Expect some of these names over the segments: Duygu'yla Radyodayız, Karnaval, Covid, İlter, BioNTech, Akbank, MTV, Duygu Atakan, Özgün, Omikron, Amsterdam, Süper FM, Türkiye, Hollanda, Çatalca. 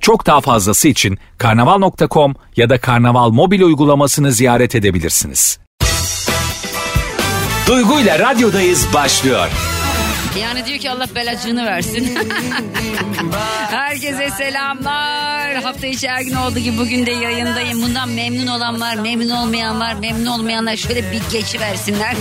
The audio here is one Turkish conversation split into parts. Çok daha fazlası için karnaval.com ya da Karnaval mobil uygulamasını ziyaret edebilirsiniz. Duygu'yla Radyodayız başlıyor. Yani diyor ki Allah belacını versin. Herkese selamlar. Hafta içi her gün olduğu gibi bugün de yayındayım. Bundan memnun olan var, memnun olmayan var. Memnun olmayanlar şöyle bir geçiversinler.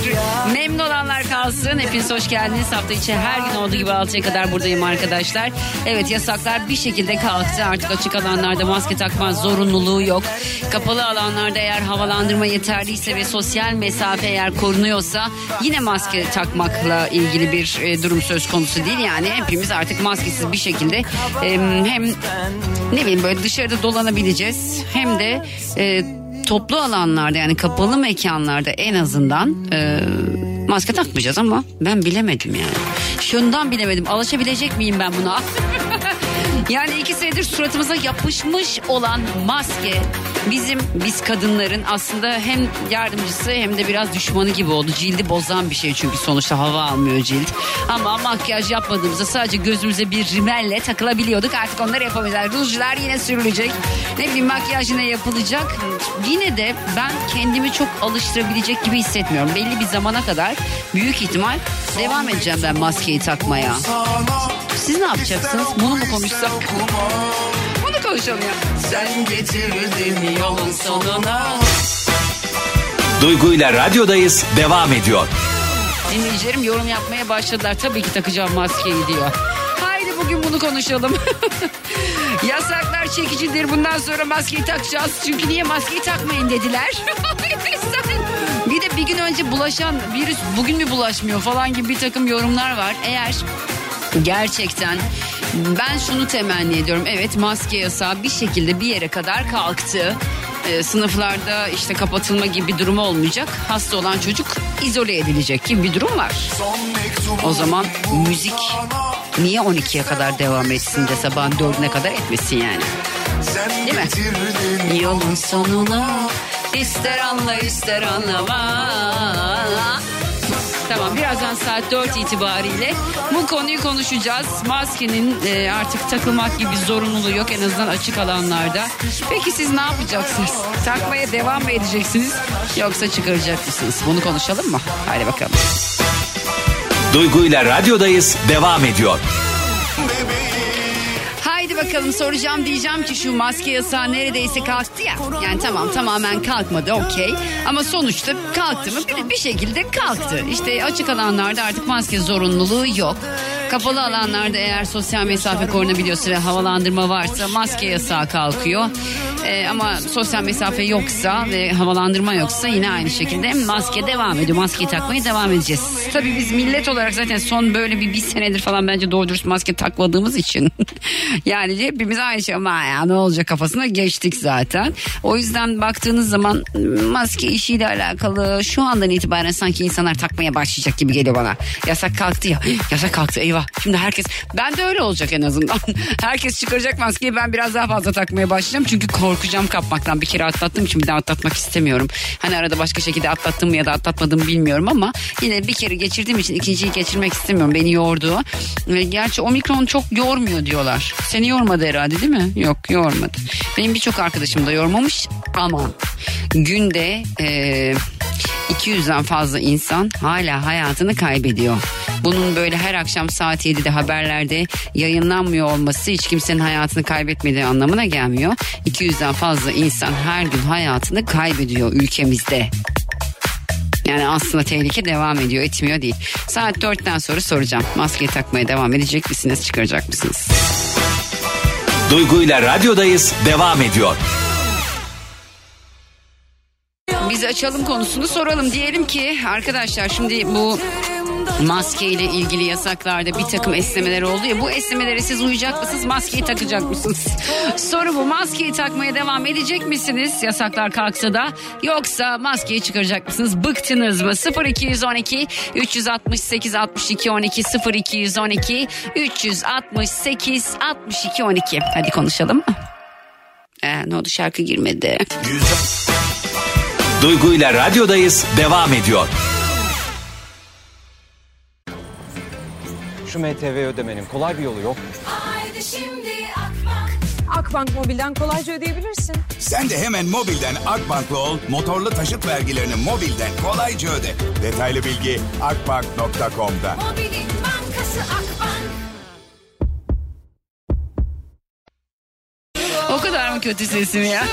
Memnun olanlar kalsın. Hepiniz hoş geldiniz. Hafta içi her gün olduğu gibi 6'ya kadar buradayım arkadaşlar. Evet, yasaklar bir şekilde kalktı. Artık açık alanlarda maske takma zorunluluğu yok. Kapalı alanlarda eğer havalandırma yeterliyse ve sosyal mesafe eğer korunuyorsa yine maske takmakla ilgili bir durum söz konusu değil. Yani hepimiz artık maskesiz bir şekilde hem ne bileyim böyle dışarıda dolanabileceğiz hem de toplu alanlarda yani kapalı mekanlarda en azından maske takmayacağız ama ben bilemedim yani. Şundan bilemedim. Alışabilecek miyim ben buna? Yani 2 senedir suratımıza yapışmış olan maske biz kadınların aslında hem yardımcısı hem de biraz düşmanı gibi oldu. Cildi bozan bir şey çünkü sonuçta hava almıyor cilt. Ama makyaj yapmadığımızda sadece gözümüze bir rimelle takılabiliyorduk. Artık onları yapamayacağız. Rujlar yine sürülecek. Ne bileyim makyaj yine yapılacak. Yine de ben kendimi çok alıştırabilecek gibi hissetmiyorum. Belli bir zamana kadar büyük ihtimal devam edeceğim ben maskeyi takmaya. Siz ne yapacaksınız? Bunu mu konuşsak? Bunu konuşalım ya. Sen getirdin yolun sonuna. Duygu'yla Radyodayız devam ediyor. Dinleyicilerim yorum yapmaya başladılar. Tabii ki takacağım maskeyi diyor. Haydi bugün bunu konuşalım. Yasaklar çekicidir. Bundan sonra maskeyi takacağız. Çünkü niye maskeyi takmayın dediler. Bir de bir gün önce bulaşan virüs bugün mü bulaşmıyor falan gibi bir takım yorumlar var. Eğer gerçekten ben şunu temenni ediyorum. Evet, maske yasağı bir şekilde bir yere kadar kalktı. Sınıflarda işte kapatılma gibi bir durum olmayacak. Hasta olan çocuk izole edilecek gibi bir durum var. O zaman müzik niye 12'ye kadar devam etsin de sabahın 4'üne kadar etmesin yani. Değil mi? Yolun sonuna ister anla ister anlama. Tamam, birazdan saat 4 itibariyle bu konuyu konuşacağız. Maskenin artık takılmak gibi zorunluluğu yok en azından açık alanlarda. Peki siz ne yapacaksınız? Takmaya devam mı edeceksiniz yoksa çıkaracak mısınız? Bunu konuşalım mı? Haydi bakalım. Duygu'yla Radyodayız devam ediyor. Haydi bakalım, soracağım, diyeceğim ki şu maske yasağı neredeyse kalktı ya. Yani tamam, tamamen kalkmadı, okey. Ama sonuçta kalktı mı? Bir şekilde kalktı. İşte açık alanlarda artık maske zorunluluğu yok. Kapalı alanlarda eğer sosyal mesafe korunabiliyorsa ve havalandırma varsa maske yasağı kalkıyor. Ama sosyal mesafe yoksa ve havalandırma yoksa yine aynı şekilde maske devam ediyor. Maskeyi takmaya devam edeceğiz. Tabii biz millet olarak zaten son böyle bir senedir falan bence doğru dürüst maske takmadığımız için. Yani hepimiz aynı şey ama ya ne olacak kafasına geçtik zaten. O yüzden baktığınız zaman maske işiyle alakalı şu andan itibaren sanki insanlar takmaya başlayacak gibi geliyor bana. Yasak kalktı ya. Yasak kalktı, eyvah. Şimdi herkes, ben de öyle olacak en azından. Herkes çıkaracak maskeyi, ben biraz daha fazla takmaya başlayacağım. Çünkü korkacağım kapmaktan. Bir kere atlattığım için bir daha atlatmak istemiyorum. Hani arada başka şekilde atlattım mı ya da atlatmadım bilmiyorum ama yine bir kere geçirdiğim için ikinciyi geçirmek istemiyorum. Beni yordu. Gerçi omikron çok yormuyor diyorlar. Seni yormadı herhalde değil mi? Yok, yormadı. Benim birçok arkadaşım da yormamış ama günde 200'den fazla insan hala hayatını kaybediyor. Bunun böyle her akşam saat 7'de haberlerde yayınlanmıyor olması hiç kimsenin hayatını kaybetmediği anlamına gelmiyor. 200'den fazla insan her gün hayatını kaybediyor ülkemizde. Yani aslında tehlike devam ediyor, etmiyor değil. Saat 4'ten sonra soracağım. Maskeyi takmaya devam edecek misiniz, çıkaracak mısınız? Duygu'yla Radyodayız devam ediyor. biz açalım konusunu, soralım. Diyelim ki arkadaşlar şimdi bu maske ile ilgili yasaklarda bir takım esnemeler oldu ya, bu esnemelere siz uyacak mısınız, maskeyi takacak mısınız? Soru bu. Maskeyi takmaya devam edecek misiniz yasaklar kalksa da, yoksa maskeyi çıkaracak mısınız? Bıktınız mı? 0212 368 62 12 0212 368 62 12. Hadi konuşalım. Ne oldu, şarkı girmedi. Duygu'yla radyodayız devam ediyor. Şu MTV ödemenin kolay bir yolu yok. Haydi şimdi Akbank. Akbank Mobil'den kolayca ödeyebilirsin. Sen de hemen mobilden Akbank'la ol. Motorlu taşıt vergilerini mobilden kolayca öde. Detaylı bilgi akbank.com'da. Mobilin bankası Akbank. O kadar mı kötü sesim ya?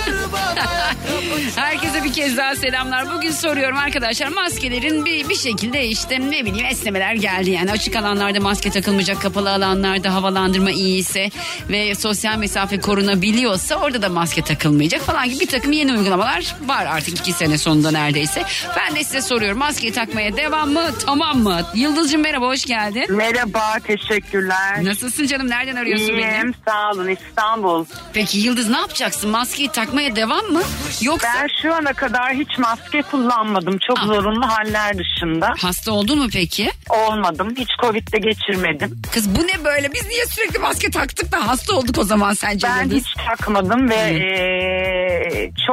Herkese bir kez daha selamlar. Bugün soruyorum arkadaşlar, maskelerin bir şekilde işte ne bileyim esnemeler geldi. Yani açık alanlarda maske takılmayacak, kapalı alanlarda havalandırma iyiyse ve sosyal mesafe korunabiliyorsa orada da maske takılmayacak falan gibi bir takım yeni uygulamalar var artık 2 sene sonunda neredeyse. Ben de size soruyorum, maskeyi takmaya devam mı, tamam mı? Yıldız'cığım merhaba, hoş geldin. Merhaba, teşekkürler. Nasılsın canım, nereden arıyorsun beni? İyiyim, sağ olun, İstanbul. Peki Yıldız, ne yapacaksın? Maskeyi takmaya devam mı? Yoksa... Ben şu ana kadar hiç maske kullanmadım. Çok zorunlu haller dışında. Hasta oldun mu peki? Olmadım. Hiç Covid'de geçirmedim. Kız bu ne böyle? Biz niye sürekli maske taktık da hasta olduk o zaman sence? Ben Yıldız? Hiç takmadım ve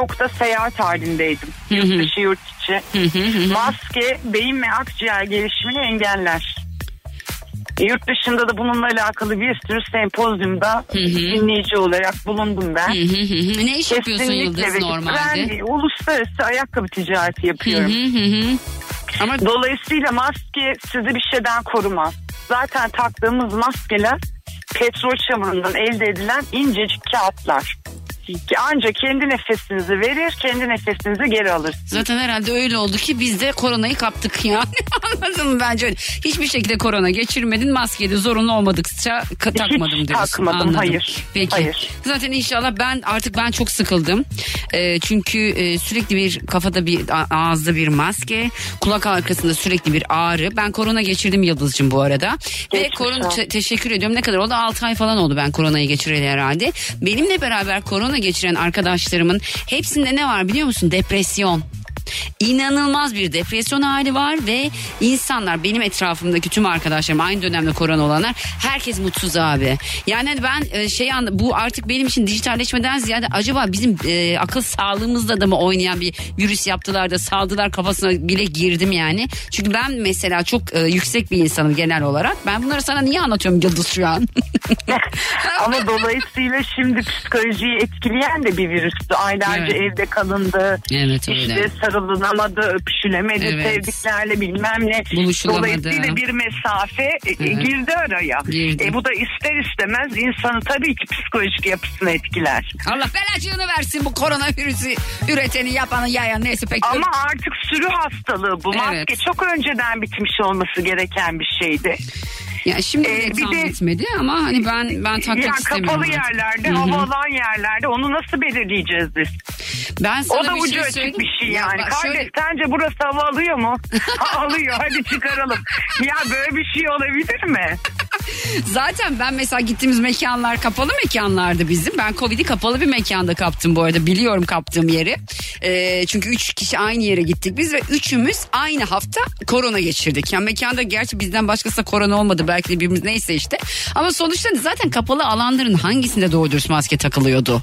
çok da seyahat halindeydim. Yurt dışı, yurt içi. Maske beyin ve akciğer gelişimini engeller. Yurt dışında da bununla alakalı bir sürü sempozyumda dinleyici olarak bulundum ben. Ne iş yapıyorsun Yıldız normalde? Ben uluslararası ayakkabı ticareti yapıyorum. Ama dolayısıyla maske sizi bir şeyden korumaz. Zaten taktığımız maskeler petrol çamurundan elde edilen incecik kağıtlar. Ancak kendi nefesinizi verir, kendi nefesinizi geri alır. Zaten herhalde öyle oldu ki biz de koronayı kaptık yani. Anladın mı, bence öyle. Hiçbir şekilde korona geçirmedin, maskeyi de zorunlu olmadıkça takmadım diyorsun. Hiç takmadım. Anladım. Hayır. Peki. Hayır. Zaten inşallah ben çok sıkıldım. Çünkü sürekli bir kafada bir ağızda bir maske, kulak arkasında sürekli bir ağrı. Ben korona geçirdim Yıldız'cığım bu arada. Geçmiş. Ve korona teşekkür ediyorum. Ne kadar oldu? 6 ay falan oldu ben koronayı geçireli herhalde. Benimle beraber korona geçiren arkadaşlarımın hepsinde ne var biliyor musun? Depresyon. İnanılmaz bir depresyon hali var ve insanlar, benim etrafımdaki tüm arkadaşlarım, aynı dönemde korona olanlar, herkes mutsuz abi. Yani ben bu artık benim için dijitalleşmeden ziyade acaba bizim akıl sağlığımızda da mı oynayan bir virüs yaptılar da saldılar kafasına bile girdim yani. Çünkü ben mesela çok yüksek bir insanım genel olarak. Ben bunları sana niye anlatıyorum Yıldız şu an? Ama dolayısıyla şimdi psikolojiyi etkileyen de bir virüstü. Aylarca evde kalındı. Evet, öyle. İşte sarılınamadı, öpüşülemedi, sevdiklerle bilmem ne. Dolayısıyla bir mesafe girdi araya. Girdi. Bu da ister istemez insanı tabii ki psikolojik yapısını etkiler. Allah belacığını versin bu koronavirüsü üreteni, yapanın, yayan neyse peki. Ama artık sürü hastalığı bu. Maske çok önceden bitmiş olması gereken bir şeydi. Ya şimdi etmedi ama hani ben takmak istemiyorum. Kapalı yerlerde, havalan yerlerde onu nasıl belirleyeceğiz biz? Ben sana o da ucu açık bir şey yani. Kardeş sence burası hava alıyor mu? Alıyor, hadi çıkaralım. Ya böyle bir şey olabilir mi? Zaten ben mesela gittiğimiz mekanlar kapalı mekanlardı bizim. Ben Covid'i kapalı bir mekanda kaptım bu arada. Biliyorum kaptığım yeri. Çünkü 3 kişi aynı yere gittik biz ve üçümüz aynı hafta korona geçirdik. Yani mekanda gerçi bizden başkası da korona olmadı. Belki de birimiz neyse işte. Ama sonuçta zaten kapalı alanların hangisinde doğru dürüst maske takılıyordu?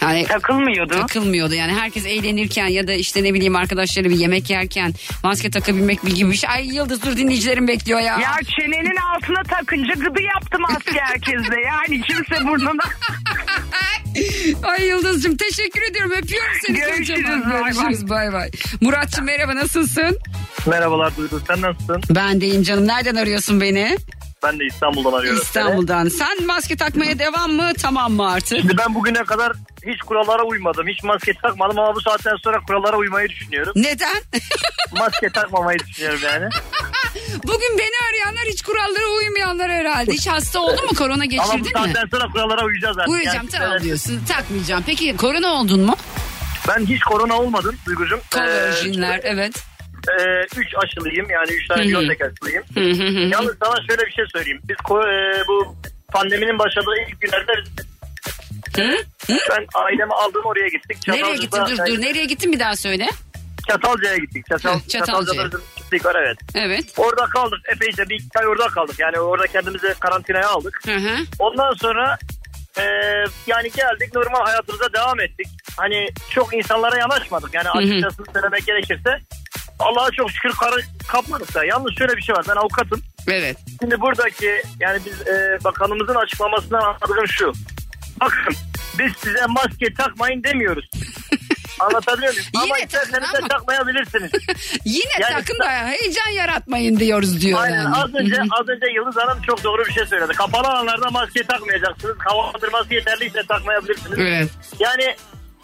Yani takılmıyordu. Yani herkes eğlenirken ya da işte ne bileyim arkadaşları bir yemek yerken maske takabilmek bir gibi bir şey. Ay Yıldız dur, dinleyicilerim bekliyor ya. Ya çenenin altına takınca gıdı yaptı maske herkese. Yani kimse burnuna. Ay Yıldız'cığım teşekkür ediyorum. Öpüyorum seni. Görüşürüz. Bay bay. Murat'cığım merhaba, nasılsın? Merhabalar Duygu, sen nasılsın? Ben deyim canım. Nereden arıyorsun beni? Ben de İstanbul'dan arıyorum. İstanbul'dan. Sen maske takmaya devam mı, tamam mı artık? Şimdi ben bugüne kadar hiç kurallara uymadım. Hiç maske takmadım ama bu saatten sonra kurallara uymayı düşünüyorum. Neden? Maske takmamayı düşünüyorum yani. Bugün beni arayanlar hiç kurallara uymayanlar herhalde. Hiç hasta oldu mu? Korona geçirdin mi? Ama bu saatten sonra kurallara uyacağız artık. Uyacağım, yani tamam diyorsun. Takmayacağım. Peki korona oldun mu? Ben hiç korona olmadım Duygu'cum. Koronjinler evet. 3 aşılıyım yani 3 tane BioNTech aşılıyım. Yalnız sana şöyle bir şey söyleyeyim. Biz bu pandeminin başladığı ilk günlerde ben ailemi aldım oraya gittik. Nereye gittin dur nereye gittin bir daha söyle. Çatalca'ya gittik. Çatalca'ya gittik var evet. Evet. Orada kaldık epeyce bir iki ay orada kaldık. Yani orada kendimizi karantinaya aldık. Hı. Ondan sonra yani geldik normal hayatımıza devam ettik. Hani çok insanlara yanaşmadık. Yani açıkçası söylemek gerekirse Allah'a çok şükür kapmadık da. Yalnız şöyle bir şey var ben avukatım. Evet. Şimdi buradaki yani biz bakanımızın açıklamasından anladığım şu. Bakın biz size maske takmayın demiyoruz. Anlatabiliyor muyum? Ama isterseniz de takmayabilirsiniz. Yine yani takın da heyecan yaratmayın diyoruz diyor. Aynen yani. Az önce Yıldız Hanım çok doğru bir şey söyledi. Kapalı alanlarda maske takmayacaksınız. Havalandırması yeterliyse takmayabilirsiniz. Evet. Yani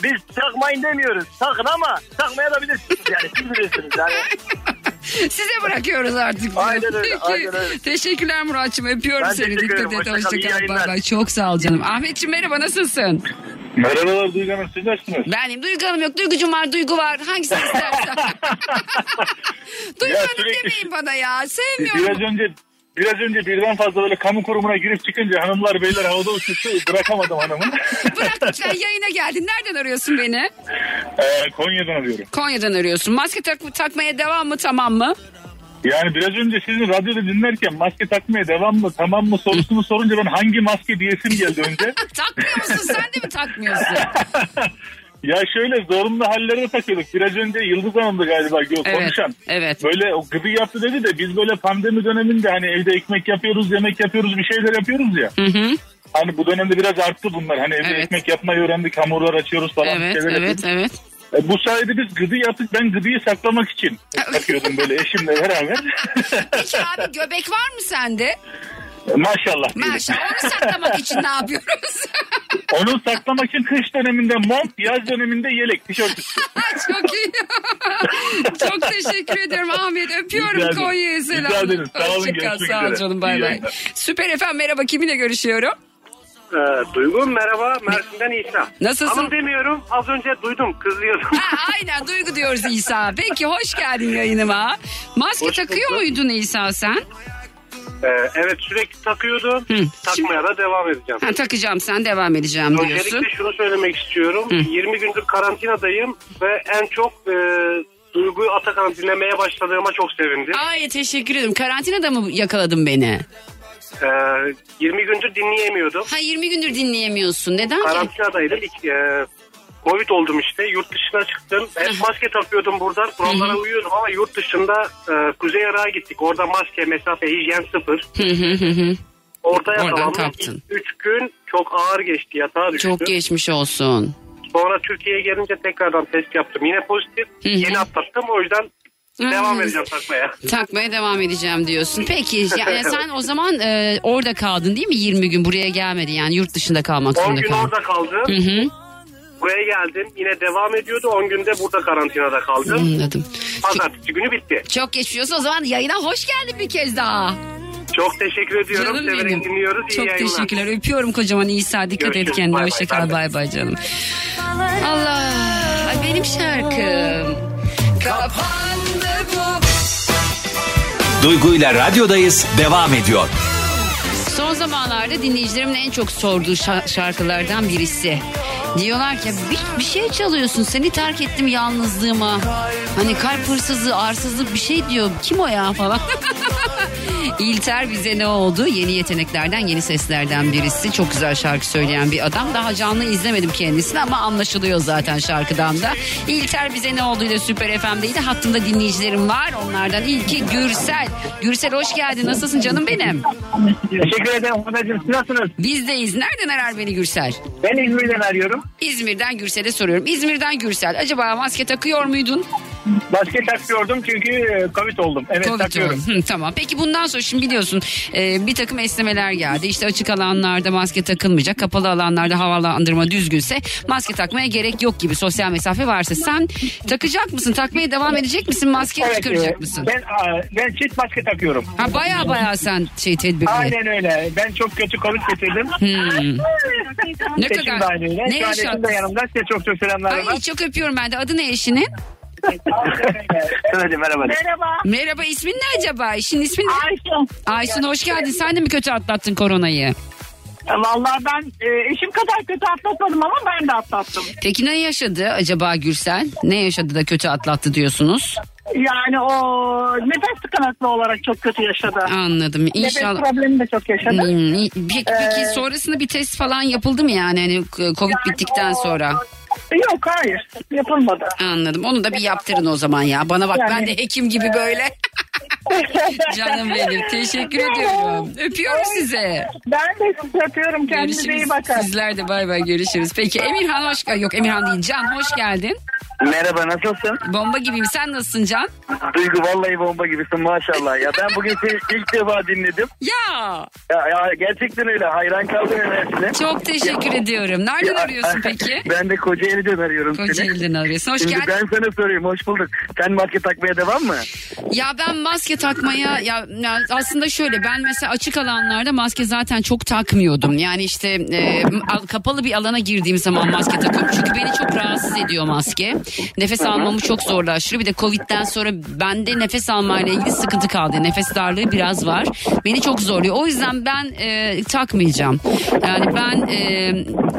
biz takmayın demiyoruz. Takın ama takmayabilirsiniz yani. Siz bilirsiniz yani. Size bırakıyoruz artık. Aynen öyle, aynen öyle. Teşekkürler Murat'cığım. Öpüyorum ben seni. Dikkat et. Hoşçakal. Çok sağ ol canım. Ahmet'ciğim merhaba nasılsın? Merhabalar Duygu Hanım siz nasılsınız? Benim Duygu Hanım yok. Duygu'cum var Duygu var. Hangisini istersen. Duygu Hanım sürekli... demeyin bana ya. Sevmiyorum. Biraz önce birden fazla böyle kamu kurumuna girip çıkınca hanımlar beyler havada uçuştu bırakamadım hanımı. Bırak sen yayına geldin. Nereden arıyorsun beni? Konya'dan arıyorum. Konya'dan arıyorsun. Maske takmaya devam mı tamam mı? Yani biraz önce sizin radyoda dinlerken maske takmaya devam mı tamam mı sorusunu sorunca ben hangi maske diyesim geldi önce. Takmıyor musun sen de mi takmıyorsun? Ya şöyle zorunlu hallere takıyorduk. Biraz önce Yıldız Hanım'dı galiba konuşan. Evet. Böyle o gıdı yaptı dedi de biz böyle pandemi döneminde hani evde ekmek yapıyoruz, yemek yapıyoruz, bir şeyler yapıyoruz ya. Hı. Hani bu dönemde biraz arttı bunlar. Hani evde ekmek yapmayı öğrendik, hamurlar açıyoruz falan. Evet. Bu sayede biz gıdı yaptık. Ben gıdıyı saklamak için takıyordum böyle eşimle beraber. Peki abi göbek var mı sende? Maşallah. Maşallah. Onu saklamak için ne yapıyoruz? Onu saklamak için kış döneminde mont, yaz döneminde yelek, tişört üstü. Çok iyi. Çok teşekkür ederim Ahmet. Öpüyorum Konya'ya selam. Rica ederim. Sağ olun. Görüşmek sağ ol canım. Bay bay. Süper efendim merhaba. Kiminle görüşüyorum? Duygu merhaba Mersin'den İsa. Nasılsın? Ama demiyorum az önce duydum kızıyordum. Aynen Duygu diyoruz İsa. Peki hoş geldin yayınıma. Maske hoş takıyor buldum. Muydun İsa sen? Evet sürekli takıyordum. Takmaya da devam edeceğim. Takacağım sen devam edeceğim diyorsun. Öncelikle şunu söylemek istiyorum. 20 gündür karantinadayım ve en çok... Duygu Atakan'ı dinlemeye başladığıma çok sevindim. Ay teşekkür ederim. Karantinada mı yakaladın beni? 20 gündür dinleyemiyordum. Ha 20 gündür dinleyemiyorsun. Neden? Karantinadaydım. Covid oldum işte. Yurt dışına çıktım. Hep maske takıyordum buradan. Programlara uyuyordum ama yurt dışında Kuzey Irak'a gittik. Orada maske, mesafe, hijyen sıfır. Orada yakalandım. 3 gün çok ağır geçti. Yatağa düştüm. Çok geçmiş olsun. Sonra Türkiye'ye gelince tekrardan test yaptım. Yine pozitif. Yeni atlattım. O yüzden devam edeceğim takmaya. Takmaya devam edeceğim diyorsun. Peki yani sen o zaman orada kaldın değil mi? 20 gün buraya gelmedin yani yurt dışında kalmak zorunda kaldın. 10 gün orada kaldım. Buraya geldim. Yine devam ediyordu. 10 günde burada karantinada kaldım. Anladım. Pazartesi günü bitti. Çok geçiyorsun. O zaman yayına hoş geldin bir kez daha. Çok teşekkür ediyorum. Canım severek benim. Dinliyoruz. İyi çok yayınlar. Teşekkürler. Öpüyorum kocaman. İsa dikkat görüşürüz. Et kendine. Hoşçakal. Bay bay canım. Allah. Ay benim şarkım. Kapandı bu. Duygu'yla radyodayız. Devam ediyor. Son zamanlarda dinleyicilerimin en çok sorduğu şarkılardan birisi. Diyorlar ki bir şey çalıyorsun seni terk ettim yalnızlığıma. Hani kalp hırsızlığı, arsızlık bir şey diyor. Kim o ya falan. İlter bize ne oldu? Yeni yeteneklerden, yeni seslerden birisi. Çok güzel şarkı söyleyen bir adam. Daha canlı izlemedim kendisini ama anlaşılıyor zaten şarkıdan da. İlter bize ne olduyla Süper FM'deydi. Hattımda dinleyicilerim var. Onlardan ilki Gürsel. Gürsel hoş geldin. Nasılsın canım benim? Teşekkür ederim. Siz nasılsınız? Bizdeyiz. Nereden arar beni Gürsel? Ben İzmir'den arıyorum. İzmir'den Gürsel'e soruyorum. İzmir'den Gürsel. Acaba maske takıyor muydun? Basket takıyordum çünkü COVID oldum. Evet, COVID takıyorum. Tamam. Peki bundan sonra şimdi biliyorsun bir takım esnemeler geldi. İşte açık alanlarda maske takılmayacak. Kapalı alanlarda havalandırma düzgünse maske takmaya gerek yok gibi. Sosyal mesafe varsa sen takacak mısın? Takmaya devam edecek misin? Maskeyi evet, çıkaracak mısın? Ben çift maske takıyorum. Ha, baya baya sen şey tedbirli. Aynen öyle. Ben çok kötü COVID getirdim. Ne kadar? Ne yaşadın? Size çok selamlar. Ay, çok öpüyorum ben de. Adı ne eşinin? Hadi, merhaba. Merhaba. Merhaba, ismin ne acaba? İşin ismi ne? Aysun. Aysun, hoş geldin. Sen de mi kötü atlattın koronayı? Vallahi ben eşim kadar kötü atlatmadım ama ben de atlattım. Peki ne yaşadı acaba Gürsel? Ne yaşadı da kötü atlattı diyorsunuz? Yani o nefes tıkanıklığı olarak çok kötü yaşadı. Anladım. İnşallah. Nefes problemi de çok yaşadı. Peki sonrasında bir test falan yapıldı mı yani? Hani Covid yani bittikten sonra? Yok, hayır, yapılmadı. Anladım. Onu da bir yaptırın o zaman ya. Bana bak yani, ben de hekim gibi böyle. Canım benim, teşekkür ediyorum. Öpüyorum sizi. Ben de sizi öpüyorum. Kendinize iyi bakın. Sizler de bay bay, görüşürüz. Peki Emirhan hoş geldin. Yok, Emirhan değil, Can hoş geldin. Merhaba, nasılsın? Bomba gibiyim. Sen nasılsın Can? Duygu, vallahi bomba gibisin maşallah. Ya ben bugün seni ilk defa dinledim. Ya gerçekten öyle, hayran kaldım enerjine. Çok teşekkür ediyorum. Nereden arıyorsun peki? Ben de Kocaeli'den arıyorum seni. Kocaeli'den arıyorsun. Hoş geldin. Ben sana sorayım, hoş bulduk. Sen maske takmaya devam mı? Ya ben maske takmaya aslında şöyle, ben mesela açık alanlarda maske zaten çok takmıyordum. Yani işte kapalı bir alana girdiğim zaman maske takıyorum. Çünkü beni çok rahatsız ediyor maske. Nefes almamı çok zorlaştırıyor. Bir de Covid'den sonra bende nefes almayla ilgili sıkıntı kaldı. Nefes darlığı biraz var. Beni çok zorluyor. O yüzden ben takmayacağım. Yani ben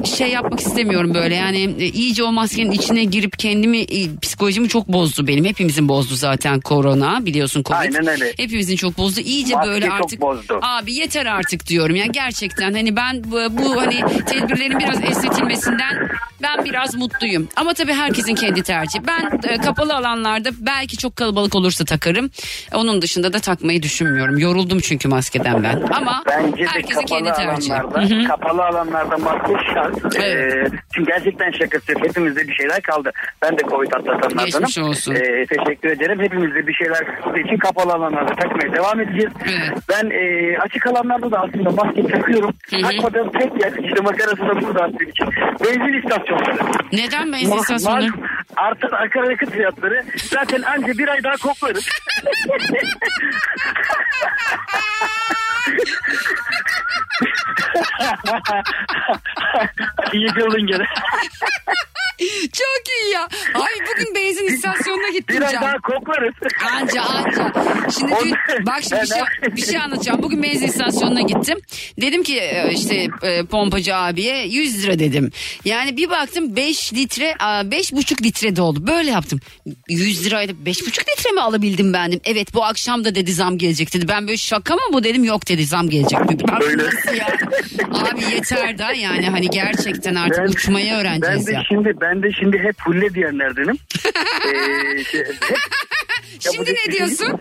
şey yapmak istemiyorum böyle. Yani iyice o maskenin içine girip kendimi, psikolojimi çok bozdu benim. Hepimizin bozdu zaten korona, biliyorsun Covid. Aynen öyle. Hepimizin çok bozdu. İyice maske böyle artık abi yeter artık diyorum. Yani gerçekten hani ben bu hani tedbirlerin biraz esnetilmesinden ben biraz mutluyum. Ama tabii herkesin kendi tercihi. Ben kapalı alanlarda belki çok kalabalık olursa takarım. Onun dışında da takmayı düşünmüyorum. Yoruldum çünkü maskeden ben. Ama bence herkesin kendi tercihi. Kapalı alanlarda maske şart. Evet. Çünkü gerçekten şakası yok. Hepimizde bir şeyler kaldı. Ben de Covid atlatanlardanım. Geçmiş olsun. Teşekkür ederim. Hepimizde bir şeyler kaldığı için kapalı alanlarda takmaya devam edeceğiz. Evet. Ben açık alanlarda da aslında maske takıyorum. Takmadığım tek yer işte makarası da burada attığım için. Benzin istasyonları. Neden benzin istasyonları? Artan akaryakıt fiyatları. Zaten anca bir ay daha koklarız. Yıkıldın gene. Çok iyi ya. Ay, bugün benzin istasyonuna gittim Can. Biraz daha koklarız. Anca. Şimdi bak şimdi bir şey anlatacağım. Bugün benzin istasyonuna gittim. Dedim ki işte pompacı abiye 100 lira dedim. Yani bir baktım 5 litre 5,5 litre doldu. Böyle yaptım. 100 lirayla 5,5 litre mi alabildim ben dedim. Evet, bu akşam da dedi zam gelecek dedi. Ben böyle şaka mı bu dedim. Yok dedi, zam gelecek dedi. Böyle. Ya? Abi yeter da yani hani gerçekten artık uçmayı öğreneceğiz ya. Ben de şimdi hep hulle diyenlerdenim. Şimdi ne diyorsun?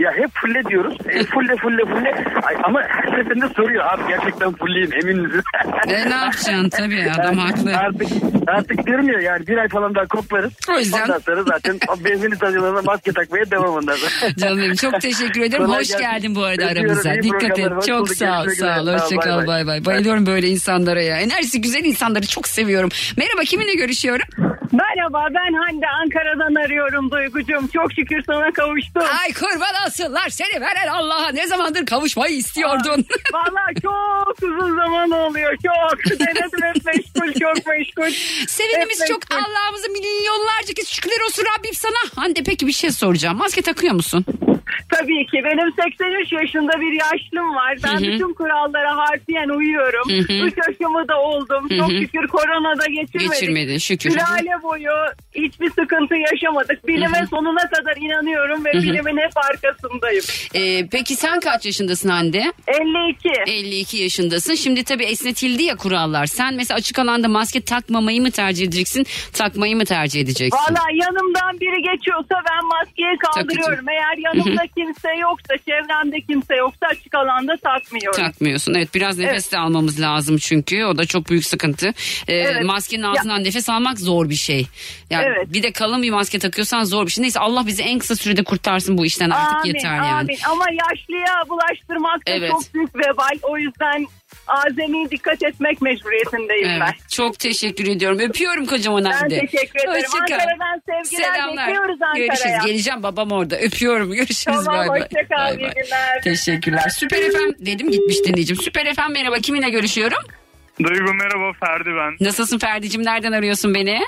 Ya hep fulle diyoruz. Fulle. Ay, ama her seferinde soruyor. Abi gerçekten fulleyim, emin misin? Ne yapacaksın tabii, adam haklı. Artık diyorum ya yani bir ay falan daha koklarız. O yüzden. Ondan sonra zaten benzin istasyonlarına maske takmaya devam ondan sonra. Canım benim, çok teşekkür ederim. Kolay Hoş geldin bu arada aramıza. Dikkat et. Çok sağ ol. Hoşçakal, bay bay. Bayılıyorum böyle insanlara ya. Enerjisi güzel insanları çok seviyorum. Merhaba, kiminle görüşüyorum? Merhaba, ben Hande, Ankara'dan arıyorum Duygucuğum. Çok şükür sana kavuştum. Ay kurban asıllar seni veren Allah'a, ne zamandır kavuşmayı istiyordun? Vallahi çok uzun zaman oluyor. Çok denedim, hep meşgul, çok meşgul. Sevinimiz hep çok meşgul. Allah'ımıza milyonlarca kez şükürler olsun Rabbim sana. Hande, peki bir şey soracağım. Maske takıyor musun? Tabii ki. Benim 83 yaşında bir yaşlım var. Ben bütün kurallara harfiyen uyuyorum. 3 yaşımı da oldum. Çok şükür korona da geçirmedin. Şükür. Sülale boyu hiçbir sıkıntı yaşamadık. Bilime sonuna kadar inanıyorum ve bilimin hep arkasındayım. Peki sen kaç yaşındasın Hande? 52. 52 yaşındasın. Şimdi tabii esnetildi ya kurallar. Sen mesela açık alanda maske takmamayı mı tercih edeceksin? Takmayı mı tercih edeceksin? Valla yanımdan biri geçiyorsa ben maskeyi kaldırıyorum. Eğer yanımda kim kimse yoksa, çevremde kimse yoksa açık alanda takmıyorum. Takmıyorsun, evet, biraz nefes de almamız lazım çünkü o da çok büyük sıkıntı. Maskenin altından nefes almak zor bir şey. Yani bir de kalın bir maske takıyorsan zor bir şey. Neyse, Allah bizi en kısa sürede kurtarsın bu işten artık, yeter yani. Amin. Ama yaşlıya bulaştırmak da çok büyük vebal, o yüzden azami dikkat etmek mecburiyetindeyim ben. Çok teşekkür ediyorum. Öpüyorum kocaman halde. Ben teşekkür ederim. Ankara'dan sevgiler. Selamlar. Bekliyoruz Ankara'ya. Görüşürüz. Geleceğim, babam orada. Öpüyorum. Görüşürüz. Tamam, bay bay. Hoşçakal. İyi günler. Teşekkürler. Süper FM dedim, gitmiş dinleyicim. Süper FM merhaba. Kiminle görüşüyorum? Duygu merhaba. Ferdi ben. Nasılsın Ferdi'cim? Nereden arıyorsun beni?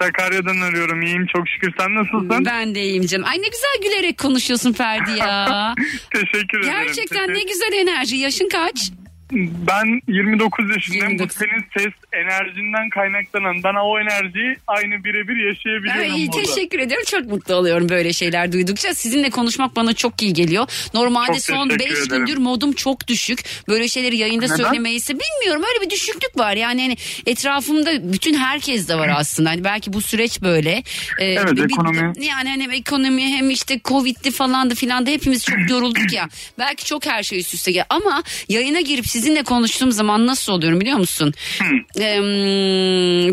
Sakarya'dan arıyorum. İyiyim çok şükür. Sen nasılsın? Ben de iyiyim canım. Ay ne güzel gülerek konuşuyorsun Ferdi ya. Teşekkür ederim. Gerçekten ne güzel enerji. Yaşın kaç? Ben 29 yaşındayım. 29. Bu senin ses enerjinden kaynaklanan. Ben o enerjiyi aynı birebir yaşayabiliyorum. Ay, teşekkür ederim. Çok mutlu oluyorum böyle şeyler duydukça. Sizinle konuşmak bana çok iyi geliyor. Normalde çok son 5 gündür modum çok düşük. Böyle şeyleri yayında söylemeyi ise bilmiyorum. Öyle bir düşüklük var. Yani hani etrafımda bütün herkes de var aslında. Hani belki bu süreç böyle. Ekonomi. Yani hem ekonomi hem işte Covid'li falan da filan da hepimiz çok yorulduk ya. Belki çok her şey üst üste gel. Ama yayına girip sizinle konuştuğum zaman nasıl oluyorum biliyor musun?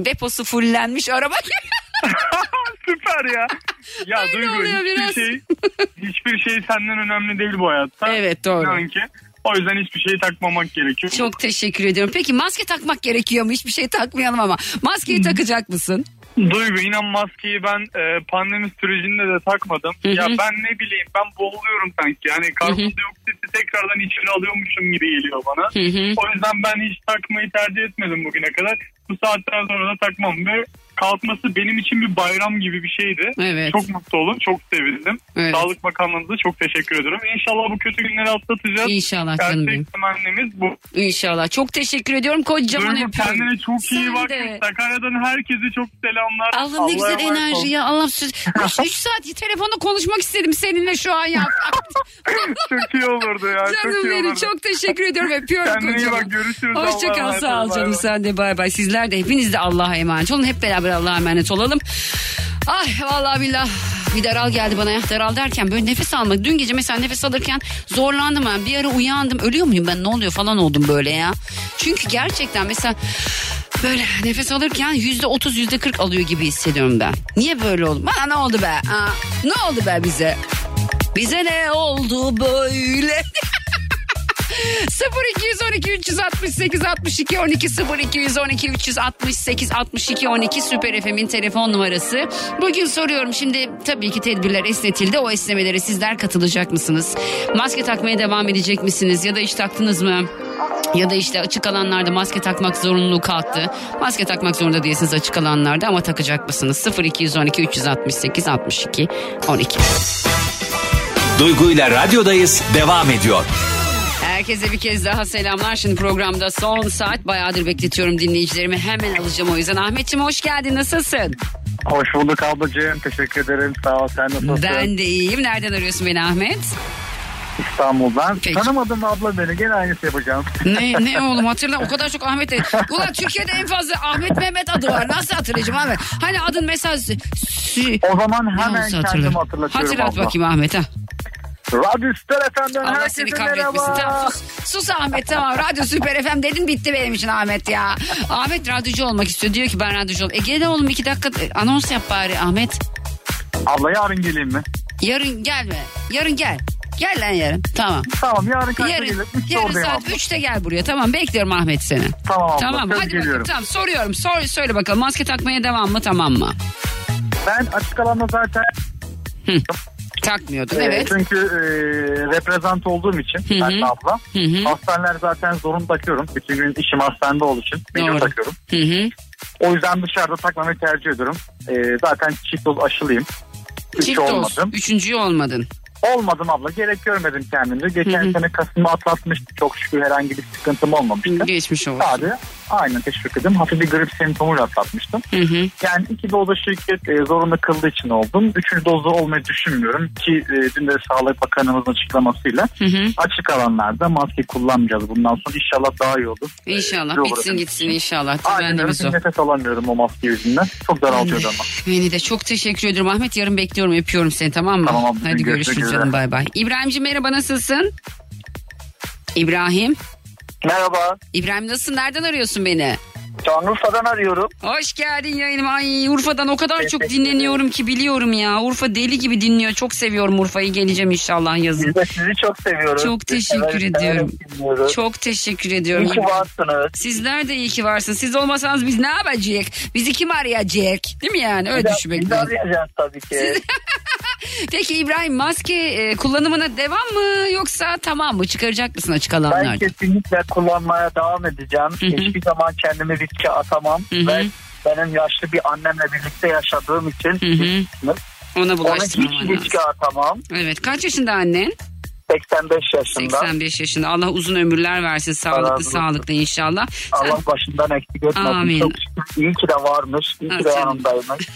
Deposu fullenmiş araba. Süper ya. Ya aynı Duygu, hiçbir şey senden önemli değil bu hayatta. Evet, doğru. Sanki. O yüzden hiçbir şey takmamak gerekiyor. Çok teşekkür ediyorum. Peki maske takmak gerekiyor mu? Hiçbir şey takmayalım ama. Maskeyi takacak mısın? Duygu, inan maskeyi ben pandemi sürecinde de takmadım. Hı-hı. Ya ben ne bileyim, ben boğuluyorum sanki. Yani karbondioksiti tekrardan içine alıyormuşum gibi geliyor bana. Hı-hı. O yüzden ben hiç takmayı tercih etmedim bugüne kadar. Bu saatten sonra da takmam ve kalkması benim için bir bayram gibi bir şeydi. Evet. Çok mutlu oldum, çok sevindim. Evet. Sağlık Bakanlığımıza çok teşekkür ediyorum. İnşallah bu kötü günleri atlatacağız. İnşallah canım benim. Temennimiz bu. İnşallah. Çok teşekkür ediyorum. Kocaman öpüyorum. Kendine çok iyi bak. Sakarya'dan herkese çok selamlar. Allah ne güzel enerji ya. Allah 3 saat telefonda konuşmak istedim seninle şu an ya. Çok iyi olurdu ya. Canım benim, çok teşekkür ediyorum. Öpüyorum. Kendine iyi bak. Görüşürüz. Hoşçakal. Sağ ol canım, sen de bay bay. Sizler de hepiniz de Allah'a emanet olun. Hep beraber Allah'a emanet olalım. Ay vallahi billah bir daral geldi bana ya. Daral derken böyle nefes almak. Dün gece mesela nefes alırken zorlandım ben. Bir ara uyandım. Ölüyor muyum ben? Ne oluyor falan oldum böyle ya. Çünkü gerçekten mesela böyle nefes alırken %30 %40 alıyor gibi hissediyorum ben. Niye böyle oldu? Bana ne oldu be? Aa, ne oldu be bize? Bize ne oldu böyle? 0212 368 62 12 0212 368 62 12 Süper FM'in telefon numarası. Bugün soruyorum, şimdi tabii ki tedbirler esnetildi, o esnemelere sizler katılacak mısınız? Maske takmaya devam edecek misiniz ya da hiç taktınız mı? Ya da işte açık alanlarda maske takmak zorunluluğu kalktı. Maske takmak zorunda değilsiniz açık alanlarda ama takacak mısınız? 0212 368 62 12. Duygu'yla radyodayız devam ediyor. Herkese bir kez daha selamlar. Şimdi programda son saat, bayağıdır bekletiyorum dinleyicilerimi, hemen alacağım o yüzden. Ahmetciğim hoş geldin, nasılsın? Hoş bulduk ablacığım, teşekkür ederim, sağ ol, sen nasılsın? Ben de iyiyim. Nereden arıyorsun beni Ahmet? İstanbul'dan. Peki. Tanımadım abla beni, gene aynısı yapacağım. Ne oğlum, hatırla o kadar çok Ahmet. Ulan Türkiye'de en fazla Ahmet Mehmet adı var, nasıl hatırlayacağım Ahmet? Hani adın mesela... O zaman hemen kendimi hatırlatıyorum. Hatırlat abla. Bakayım Ahmet ha. Radyo Süper FM'den Allah herkese merhaba. Tamam, sus Ahmet, tamam. Radyo Süper FM dedin, bitti benim için Ahmet ya. Ahmet radyocu olmak istiyor, diyor ki ben radyocu olayım. Gel oğlum 2 dakika anons yap bari Ahmet. Abla yarın geleyim mi? Yarın gelme. Yarın gel. Gel lan yarın. Tamam. Tamam, yarın kaçta gelelim? Yarın saat 3'te gel buraya. Tamam, bekliyorum Ahmet seni. Tamam abla, tamam, hadi geliyorum. Bakalım. Tamam, soruyorum. Söyle bakalım, maske takmaya devam mı, tamam mı? Ben açık alanda zaten... Takmıyordun, evet. Çünkü reprezent olduğum için ben de abla. Hı-hı. Hastaneler zaten zorunlu takıyorum. Bütün gün işim hastanede olduğu için mecbur takıyorum. Hı-hı. O yüzden dışarıda takmamayı tercih ediyorum. Zaten çift doz aşılıyım. 3 olmadım. 3.'yü olmadın. Olmadım abla. Gerek görmedim kendimde. Geçen sene Kasım'ı atlatmıştım. Çok şükür herhangi bir sıkıntım olmamıştı. Geçmiş olsun. Sadece Aynen, teşekkür ederim. Hafif bir grip semptomuyla atlatmıştım. Hı. Yani 2 dozda şirket zorunda kıldığı için oldum. 3. dozda olmayı düşünmüyorum ki dün de Sağlık Bakanımızın açıklamasıyla açık alanlarda maske kullanmayacağız. Bundan sonra inşallah daha iyi olur. İnşallah. Bitsin gitsin inşallah. Aynen öyle. Bir nefes alamıyorum o maske yüzünden. Çok daraltıyor ama. Beni de çok teşekkür ediyorum Ahmet. Yarın bekliyorum. Öpüyorum seni, tamam mı? Tamam. Hadi görüşürüz canım. Bay bay. İbrahimciğim merhaba, nasılsın? İbrahim. Merhaba. İbrahim nasılsın? Nereden arıyorsun beni? Can Urfa'dan arıyorum. Hoş geldin yayınıma. Ay, Urfa'dan o kadar çok dinleniyorum ki, biliyorum ya. Urfa deli gibi dinliyor. Çok seviyorum Urfa'yı. Geleceğim inşallah yazın. Biz de sizi çok seviyoruz. Çok teşekkür ediyorum. Çok teşekkür ediyorum. İyi ki varsınız. Sizler de iyi ki varsınız. Siz olmasanız biz ne yapacak? Bizi kim arayacak? Değil mi yani? Öyle düşünmek lazım. Biz arayacağız tabii ki. Siz... Peki İbrahim, maske kullanımına devam mı yoksa tamam mı? Çıkaracak mısın açık alanlarda? Ben kesinlikle kullanmaya devam edeceğim. Hı-hı. Hiçbir zaman kendimi riske atamam. Hı-hı. Ve benim yaşlı bir annemle birlikte yaşadığım için ona bulaştırmam lazım. Ona hiç riske atamam. Evet, kaç yaşında annen? 85 yaşında. 85 yaşında. Allah uzun ömürler versin. Sağlıklı sağlıklı inşallah. Allah başından eksik etmesin. Amin. Çok şükür. İyi ki de varmış. İyi ki de yanındaymış.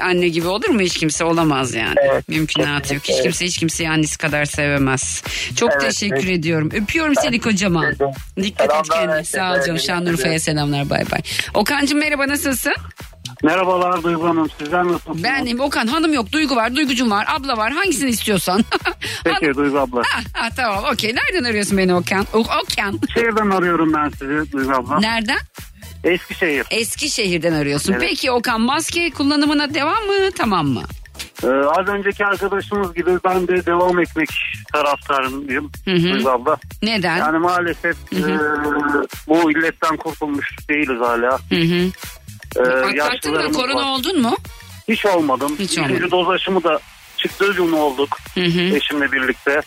Anne gibi olur mu? Hiç kimse olamaz yani. Evet, mümkünatı yok. Hiç kimse hiç kimseyi annesi kadar sevemez. Çok teşekkür ediyorum. Öpüyorum seni kocaman. Dikkat et kendine. Sağ ol canım. Şanlıurfa'ya selamlar. Bay bay. Okan'cığım merhaba, nasılsın? Merhabalar Duygu Hanım, sizler nasılsınız? Benim Okan, hanım yok, Duygu var, Duygucum var, abla var, hangisini istiyorsan. Peki Duygu abla. Ha, tamam, okey. Nereden arıyorsun beni Okan? Okan. Şehirden arıyorum ben sizi Duygu abla. Nereden? Eskişehir. Eskişehir'den arıyorsun. Evet. Peki Okan, maske kullanımına devam mı, tamam mı? Az önceki arkadaşımız gibi ben de devam etmek taraftarıyım Duygu abla. Neden? Yani maalesef bu illetten kurtulmuş değiliz hala. Hı. Atlattın mı? Korona oldun mu? Hiç olmadım. İkinci doz aşımı da çıktığı gün olduk. Hı. Eşimle birlikte.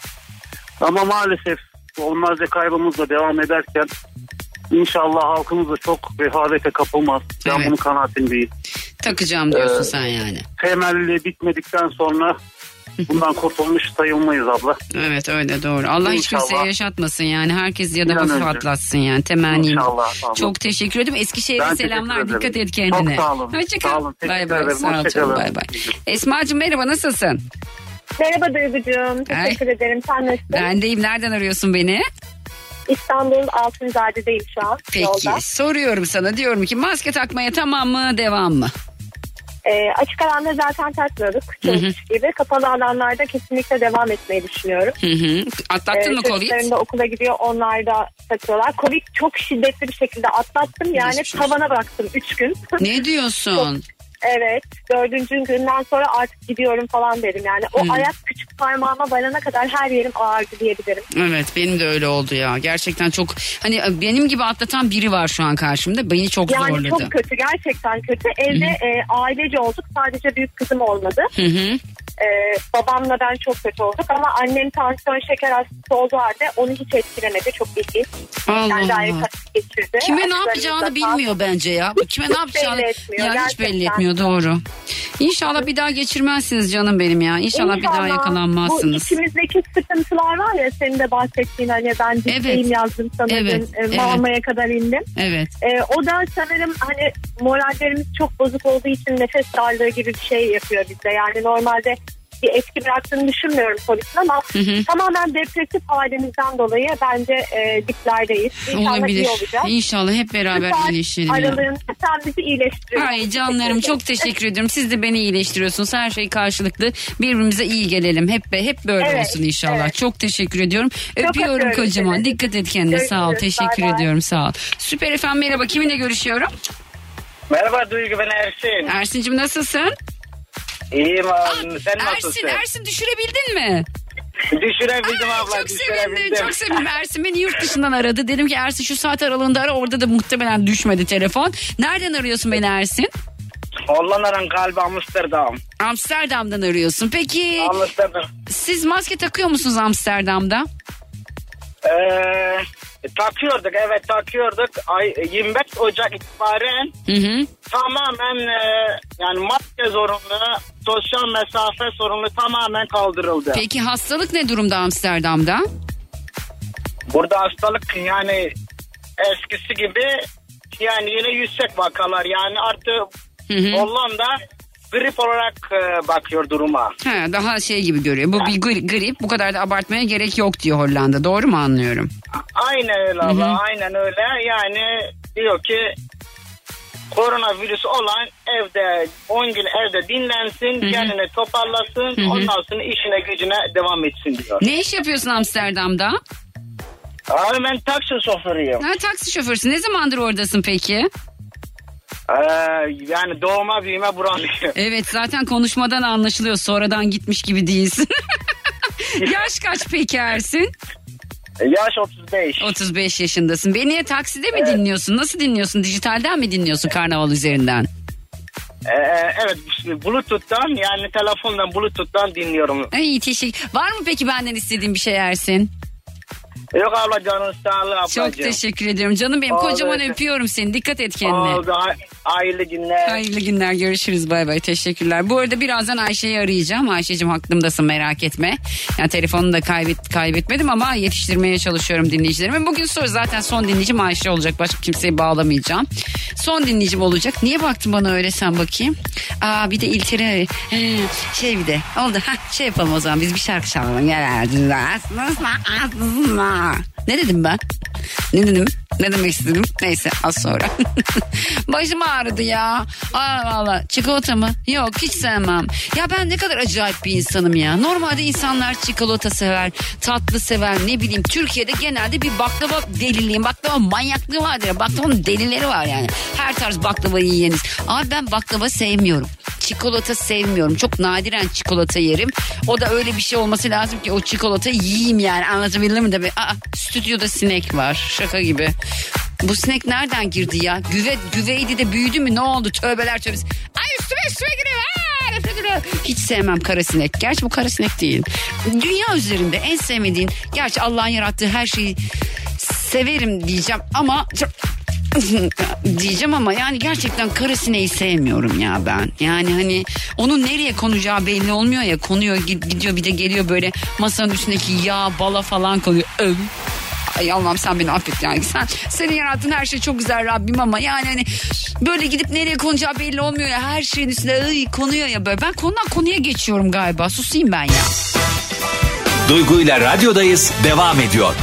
Ama maalesef olmazca kaybımız da devam ederken inşallah halkımız da çok vehabete kapılmaz. Ben bunun kanaatindeyim. Takacağım diyorsun sen yani. Temelli bitmedikten sonra bundan kurtulmuş sayılmayız abla. Evet, öyle, doğru. Allah hiç kimseye yaşatmasın yani. Herkes ya da hafif atlatsın yani. Temennim. Çok teşekkür ederim. Eskişehir'e selamlar. Dikkat et kendine. Çok sağ olun. Hoşçakalın. Sağ olun. Bay bay. Sağ olun. Bay bay. Esma'cığım merhaba, nasılsın? Merhaba Duygu'cum. Teşekkür ederim. Sen nasılsın? Ben deyim. Nereden arıyorsun beni? İstanbul'un Altınzade'deyim şu an. Peki. Yolda. Soruyorum sana. Diyorum ki maske takmaya tamam mı? Devam mı? Açık alanda zaten takmıyorduk gibi. Kapalı alanlarda kesinlikle devam etmeyi düşünüyorum. Hı-hı. Atlattın mı Covid? Çocuklarım da okula gidiyor, onlar da takıyorlar. Covid çok şiddetli bir şekilde atlattım. Yani tavana bıraktım 3 gün. Ne diyorsun? Evet, 4. günden sonra artık gidiyorum falan dedim yani. O ayak küçük parmağıma bayana kadar her yerim ağrıdı diyebilirim. Evet, benim de öyle oldu ya. Gerçekten çok, hani benim gibi atlatan biri var şu an karşımda. Beni çok yani zorladı. Yani çok kötü, gerçekten kötü. Evde ailece olduk. Sadece büyük kızım olmadı. Hı. Babamla ben çok kötü olduk ama annem tansiyon şeker hastası olduğu halde onu hiç etkilemedi. Çok ilginç. Allah. Kime ne yapacağını bilmiyor bence ya. Kime ne yapacağını hiç belli etmiyor. Doğru. İnşallah bir daha geçirmezsiniz canım benim ya. İnşallah bir daha yakalanmazsınız. Bu içimizdeki sıkıntılar var ya, senin de bahsettiğin, hani ben ciddiyim yazdım sana. Evet. Mağamaya kadar indim. Evet. O da sanırım hani morallerimiz çok bozuk olduğu için nefes darlığı gibi bir şey yapıyor bizde. Yani normalde bir etki bıraktığını düşünmüyorum polisin ama tamamen depresif halimizden dolayı bence diplerdeyiz. İnşallah olabilir. İyi olacağız. İnşallah hep beraber iyileşelim. Aralığını sen bizi iyileştiriyorsun. Ay canlarım, çok teşekkür ediyorum. Siz de beni iyileştiriyorsunuz. Her şey karşılıklı. Birbirimize iyi gelelim. Hep böyle olsun inşallah. Evet. Çok teşekkür ediyorum. Öpüyorum kocaman. Seni. Dikkat et kendine. Görüşürüz. Sağ ol. Teşekkür ediyorum. Sağ ol. Süper FM merhaba. Kiminle görüşüyorum? Merhaba Duygu, ben Ersin. Ersin'cim nasılsın? İyiyim abim. Sen nasılsın? Ersin düşürebildin mi? Düşürebildim abla. Çok sevindim. Çok sevindim. Ersin beni yurt dışından aradı. Dedim ki Ersin şu saat aralığında ara. Orada da muhtemelen düşmedi telefon. Nereden arıyorsun beni Ersin? Hollanda'dan galiba, Amsterdam. Amsterdam'dan arıyorsun. Peki siz maske takıyor musunuz Amsterdam'da? Takıyorduk, evet takıyorduk. 25 Ocak itibaren tamamen yani maske zorunlu, sosyal mesafe zorunlu tamamen kaldırıldı. Peki hastalık ne durumda Amsterdam'da? Burada hastalık yani eskisi gibi yani yine yüksek vakalar yani artık Hollanda grip olarak bakıyor duruma. He, daha şey gibi görüyor. Bu bir grip, bu kadar da abartmaya gerek yok diyor Hollanda. Doğru mu anlıyorum? Aynen öyle abla, aynen öyle. Yani diyor ki koronavirüs olan evde 10 gün evde dinlensin, kendini toparlasın, ondan sonra işine gücüne devam etsin diyor. Ne iş yapıyorsun Amsterdam'da? Abi ben taksi şoförüyüm. Ha, taksi şoförsün. Ne zamandır oradasın peki? Yani doğma büyüme buralıyım. Evet, zaten konuşmadan anlaşılıyor. Sonradan gitmiş gibi değilsin. Yaş kaç peki Ersin? Yaş 35. 35 yaşındasın. Beni niye takside mi dinliyorsun? Nasıl dinliyorsun? Dijitalden mi dinliyorsun Karnaval üzerinden? Evet, Bluetooth'tan yani telefondan Bluetooth'tan dinliyorum. İyi, teşekkür. Var mı peki benden istediğin bir şey Ersin? Yok abla, canın sağlığı ablacığım. Çok teşekkür ediyorum canım benim. Kocaman öpüyorum seni. Dikkat et kendine. Oldu. Hayırlı günler. Hayırlı günler. Görüşürüz. Bay bay. Teşekkürler. Bu arada birazdan Ayşe'yi arayacağım. Ayşe'cim aklımdasın, merak etme. Yani telefonunu da kaybetmedim ama yetiştirmeye çalışıyorum dinleyicilerimi. Bugün soru zaten son dinleyicim Ayşe olacak. Başka kimseyi bağlamayacağım. Son dinleyicim olacak. Niye baktın bana öyle sen bakayım? Aa, bir de İlter'e şey bir de oldu. Hah, şey yapalım o zaman. Biz bir şarkı çalalım. Gel. Ne dedim ben? Ne dedim? Ne demek istedim? Neyse, az sonra. Başım ağrıdı ya. Aa, valla çikolata mı? Yok, hiç sevmem. Ya ben ne kadar acayip bir insanım ya. Normalde insanlar çikolata sever, tatlı sever, ne bileyim. Türkiye'de genelde bir baklava deliliği, baklava manyaklığı vardır ya. Baklavanın delileri var yani. Her tarz baklava yiyeniz. Abi ben baklava sevmiyorum. Çikolata sevmiyorum. Çok nadiren çikolata yerim. O da öyle bir şey olması lazım ki o çikolatayı yiyeyim yani. Anlatabildim mi? Aa, stüdyoda sinek var. Şaka gibi. Bu sinek nereden girdi ya? Güveydi de büyüdü mü? Ne oldu? Tövbeler tövbesi. Ay üstüme giriyor. Aa, nefret ediyorum. Hiç sevmem karasinek. Gerçi bu karasinek değil. Dünya üzerinde en sevmediğin... Gerçi Allah'ın yarattığı her şeyi severim diyeceğim ama... diyeceğim ama yani gerçekten karasineği sevmiyorum ya ben. Yani hani onun nereye konacağı belli olmuyor ya. Konuyor, gidiyor, bir de geliyor böyle masanın üstündeki yağ, bala falan konuyor. Ay Allah'ım sen beni affet yani. Senin yarattığın her şey çok güzel Rabbim ama yani hani böyle gidip nereye konacağı belli olmuyor ya. Her şeyin üstüne konuyor ya böyle. Ben konudan konuya geçiyorum galiba. Susayım ben ya. Duygu'yla radyodayız devam ediyor.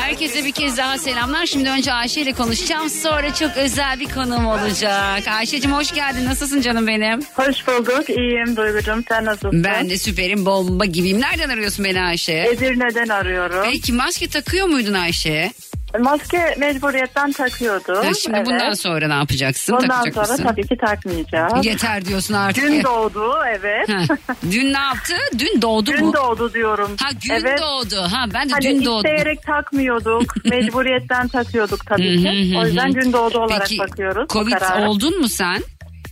Herkese bir kez daha selamlar. Şimdi önce Ayşe ile konuşacağım. Sonra çok özel bir konuğum olacak. Ayşe'cim hoş geldin. Nasılsın canım benim? Hoş bulduk. İyiyim Duygu'cum. Sen nasılsın? Ben de süperim. Bomba gibiyim. Nereden arıyorsun beni Ayşe? Edirne'den arıyorum. Peki maske takıyor muydun Ayşe? Maske mecburiyetten takıyordum. Ya şimdi bundan sonra ne yapacaksın? Bundan sonra tabii ki takmayacağım. Yeter diyorsun artık. Gün doğdu, evet. Ha, dün ne yaptı? Dün doğdu gün bu. Gün doğdu diyorum. Ha gün doğdu. Ha ben de hani dün doğdu. İsteyerek takmıyorduk. Mecburiyetten takıyorduk tabii ki. O yüzden gün doğdu olarak peki, bakıyoruz. Covid oldun mu sen?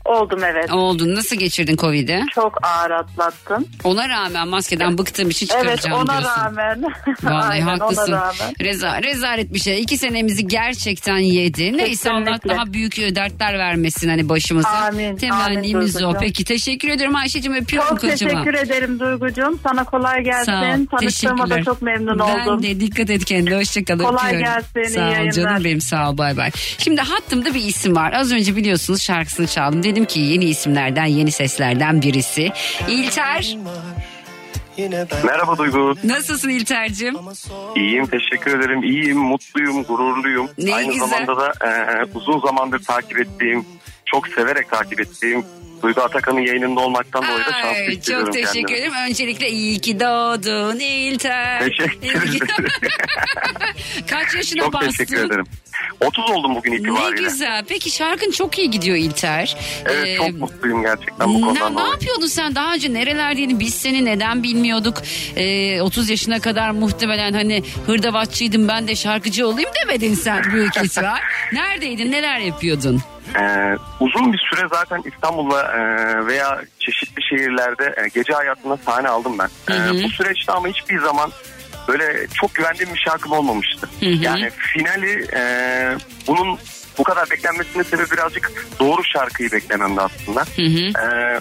Oldum, evet. Oldun. Nasıl geçirdin Covid'i? Çok ağır atlattım. Ona rağmen maskeden bıktığım için çıkaracağım ona diyorsun. Rağmen. Vallahi aynen, haklısın. Ona rağmen. Rezalet bir şey. 2 senemizi gerçekten yedi. Kesinlikle. Neyse Allah daha büyük dertler vermesin hani başımıza. Amin. Temennimiz o. Peki teşekkür ediyorum Ayşe'cim, öpüyorum çok kocama. Çok teşekkür ederim Duygu'cum. Sana kolay gelsin. Sağ ol. Tanıştığıma da çok memnun oldum. Ben de dikkat et kendine. Hoşçakalın. Kolay gelsin. Sağ ol canım benim. Sağ ol. Bay bay. Şimdi hattımda bir isim var. Az önce biliyorsunuz şarkısını çaldım. Dedim ki yeni isimlerden, yeni seslerden birisi. İlter. Merhaba Duygu. Nasılsın İlter'cim? İyiyim, teşekkür ederim. İyiyim, mutluyum, gururluyum. Ne aynı güzel. Zamanda da uzun zamandır takip ettiğim, çok severek takip ettiğim Duygu Atakan'ın yayınında olmaktan dolayı da şanslı hissediyorum. Çok teşekkür ederim. Öncelikle iyi ki doğdun İlter. Teşekkür ederim. Kaç yaşına çok bastın? Çok teşekkür ederim. 30 oldum bugün itibariyle. Ne güzel. Peki şarkın çok iyi gidiyor İlter. Evet, çok mutluyum gerçekten bu konudan dolayı. Ne yapıyordun sen daha önce? Nerelerdeydin? Biz seni neden bilmiyorduk? 30 yaşına kadar muhtemelen hani hırdavatçıydım ben de şarkıcı olayım demedin sen büyük ihtimal. Neredeydin? Neler yapıyordun? Uzun bir süre zaten İstanbul'da veya çeşitli şehirlerde gece hayatında sahne aldım ben. Bu süreçte ama hiçbir zaman böyle çok güvendiğim bir şarkım olmamıştı. Yani finali bunun bu kadar beklenmesinin sebebi birazcık doğru şarkıyı beklememdi aslında.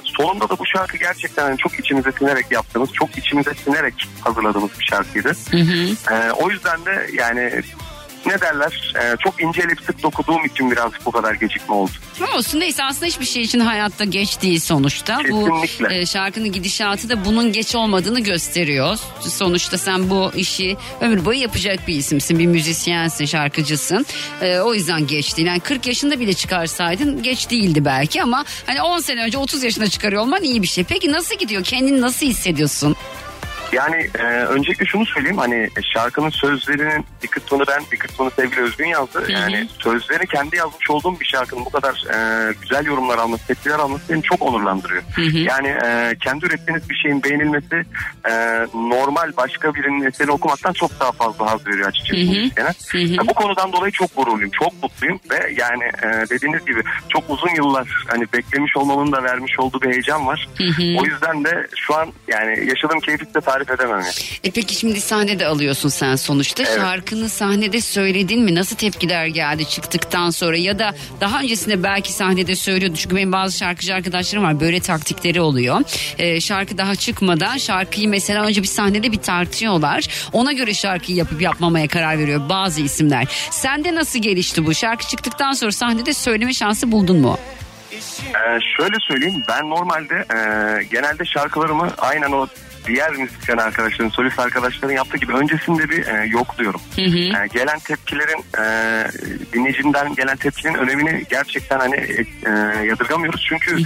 Sonunda da bu şarkı gerçekten çok içimize sinerek yaptığımız, çok içimize sinerek hazırladığımız bir şarkıydı. O yüzden de yani... ne derler, çok ince elip sık dokuduğum için birazcık bu kadar gecikme oldu. Ama olsun, neyse, aslında hiçbir şey için hayatta geç değil sonuçta. Kesinlikle. Bu şarkının gidişatı da bunun geç olmadığını gösteriyor. Sonuçta sen bu işi ömür boyu yapacak bir isimsin, bir müzisyensin, şarkıcısın. O yüzden geç değil. Yani 40 yaşında bile çıkarsaydın geç değildi belki, ama hani 10 sene önce 30 yaşında çıkarıyor olman iyi bir şey. Peki nasıl gidiyor? Kendini nasıl hissediyorsun? Yani öncelikle şunu söyleyeyim, hani şarkının sözlerinin bir kısmını sevgili Özgün yazdı. Yani sözleri kendi yazmış olduğum bir şarkının bu kadar güzel yorumlar alması, tepkiler alması beni çok onurlandırıyor. Hı-hı. Yani kendi ürettiğiniz bir şeyin beğenilmesi normal başka birinin eseri okumaktan çok daha fazla haz veriyor açıkçası. Bu konudan dolayı çok gururluyum, çok mutluyum ve yani dediğiniz gibi çok uzun yıllar hani beklemiş olmanın da vermiş olduğu bir heyecan var. Hı-hı. O yüzden de şu an yani yaşadığım keyfi de tarif edemem yani. Peki şimdi sahnede alıyorsun sen sonuçta. Evet. Şarkını sahnede söyledin mi? Nasıl tepkiler geldi çıktıktan sonra? Ya da daha öncesinde belki sahnede söylüyordu. Çünkü benim bazı şarkıcı arkadaşlarım var. Böyle taktikleri oluyor. Şarkı daha çıkmadan şarkıyı mesela önce bir sahnede bir tartıyorlar. Ona göre şarkıyı yapıp yapmamaya karar veriyor bazı isimler. Sende nasıl gelişti bu? Şarkı çıktıktan sonra sahnede söyleme şansı buldun mu? Şöyle söyleyeyim. Ben normalde genelde şarkılarımı aynen o diğer müzisyen arkadaşların, solist arkadaşların yaptığı gibi öncesinde bir yokluyorum. Gelen tepkilerin, dinleyicimden gelen tepkinin önemini gerçekten hani yadırgamıyoruz. Çünkü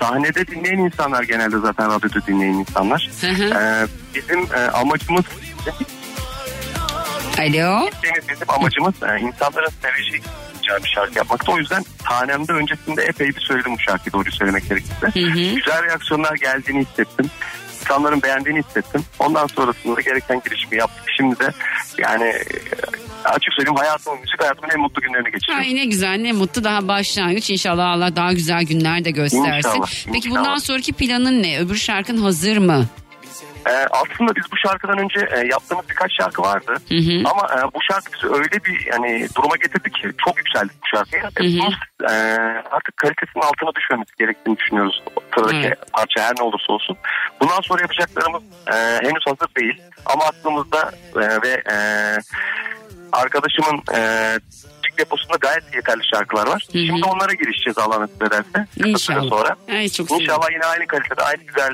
sahnede dinleyen insanlar genelde zaten radyoda dinleyen insanlar. Bizim amacımız... Alo. Bizim amacımız insanların seveceği bir şarkı yapmakta. O yüzden tanemde öncesinde epey bir söyledim bu şarkıyı, doğru söylemek gerekirse. Güzel reaksiyonlar geldiğini hissettim. İnsanların beğendiğini hissettim. Ondan sonrasında gereken girişimi yaptık. Şimdi de yani açık söyleyeyim, hayatımın en mutlu günlerini geçiriyorum. Ay ne güzel, ne mutlu, daha başlangıç. İnşallah Allah daha güzel günler de göstersin. İnşallah. Peki bundan sonraki planın ne? Öbür şarkın hazır mı? Aslında biz bu şarkıdan önce yaptığımız birkaç şarkı vardı. Ama bu şarkı öyle bir yani duruma getirdik ki çok yükseldik bu şarkıya. Artık kalitesinin altına düşmemesi gerektiğini düşünüyoruz. Sıradaki parça her ne olursa olsun. Bundan sonra yapacaklarımız henüz hazır değil. Ama aklımızda ve arkadaşımın... deposunda gayet yeterli şarkılar var. Şimdi onlara girişeceğiz Allah'ın izniyle derse. İnşallah. Sonra. Ay, İnşallah yine aynı kalitede, aynı güzel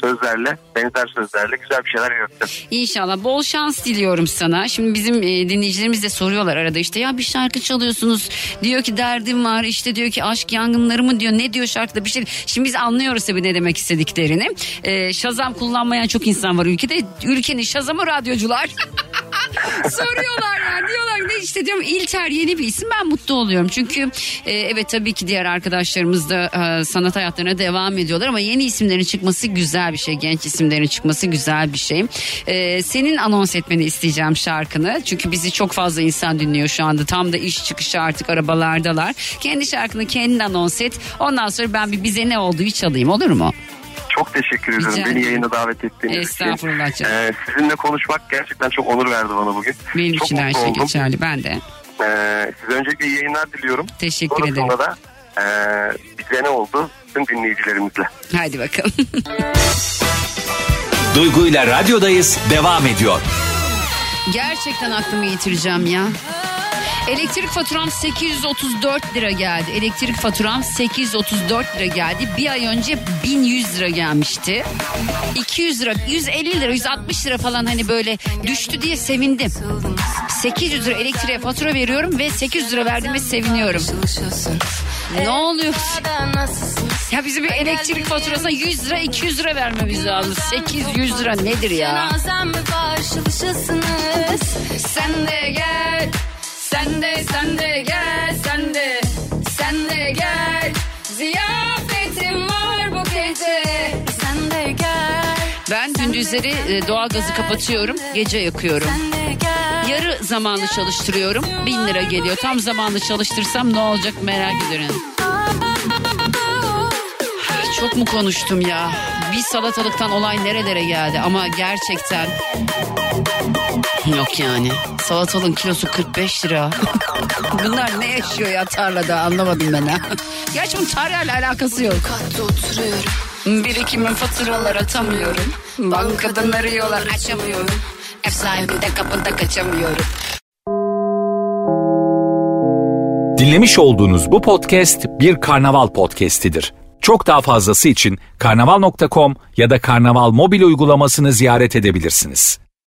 sözlerle, benzer sözlerle güzel bir şeyler yaratacağız. İnşallah. Bol şans diliyorum sana. Şimdi bizim dinleyicilerimiz de soruyorlar arada, işte ya bir şarkı çalıyorsunuz. Diyor ki derdim var, işte diyor ki aşk yangınları mı diyor. Ne diyor şarkıda bir şey. Şimdi biz anlıyoruz tabii ne demek istediklerini. Şazam kullanmayan çok insan var ülkede. Ülkenin şazamı radyocular. Soruyorlar yani, diyorlar ne işte diyorum, İlter yeni bir isim, ben mutlu oluyorum. Çünkü evet tabii ki diğer arkadaşlarımız da sanat hayatlarına devam ediyorlar ama yeni isimlerin çıkması güzel bir şey. Genç isimlerin çıkması güzel bir şey. Senin anons etmeni isteyeceğim şarkını. Çünkü bizi çok fazla insan dinliyor şu anda. Tam da iş çıkışı, artık arabalardalar. Kendi şarkını kendin anons et. Ondan sonra ben bir bize ne olduğu çalayım, olur mu? Çok teşekkür ederim. Rica beni yayına davet ettiğiniz için. Sizinle konuşmak gerçekten çok onur verdi bana bugün. Benim çok için her şey oldum. Geçerli. Ben de. Size öncelikle iyi yayınlar diliyorum. Teşekkür ederim. Sonrasında da bize ne oldu tüm dinleyicilerimizle. Haydi bakalım. Duygu'yla radyodayız devam ediyor. Gerçekten aklımı yitireceğim ya. Elektrik faturam 834 lira geldi. Elektrik faturam 834 lira geldi. Bir ay önce 1100 lira gelmişti. 200 lira, 150 lira, 160 lira falan hani böyle düştü diye sevindim. 800 lira elektriğe fatura veriyorum ve 800 lira verdiğime seviniyorum. Ne oluyor? Ya bizim bir elektrik faturasına 100 lira, 200 lira vermemiz lazım. 800 lira nedir ya? Sen de gel. Sen de gel, sen de gel. Ziyafetim var bu gece. Sen de gel. Ben gündüzleri doğalgazı kapatıyorum, gece yakıyorum. Yarı zamanlı çalıştırıyorum, 1000 lira geliyor. Tam zamanlı çalıştırsam ne olacak merak ediyorum. Çok mu konuştum ya? Bir salatalıktan olay nerelere geldi ama gerçekten... Yok yani. Salatalığın kilosu 45 lira. Bunlar ne yaşıyor ya tarlada, anlamadım ben ha. Gerçi bunun tarlayla alakası yok. Birikimim faturalar atamıyorum. Bankadan arıyorlar açamıyorum. Ev sahibi de kapıda kaçamıyorum. Dinlemiş olduğunuz bu podcast bir Karnaval podcastidir. Çok daha fazlası için karnaval.com ya da Karnaval mobil uygulamasını ziyaret edebilirsiniz.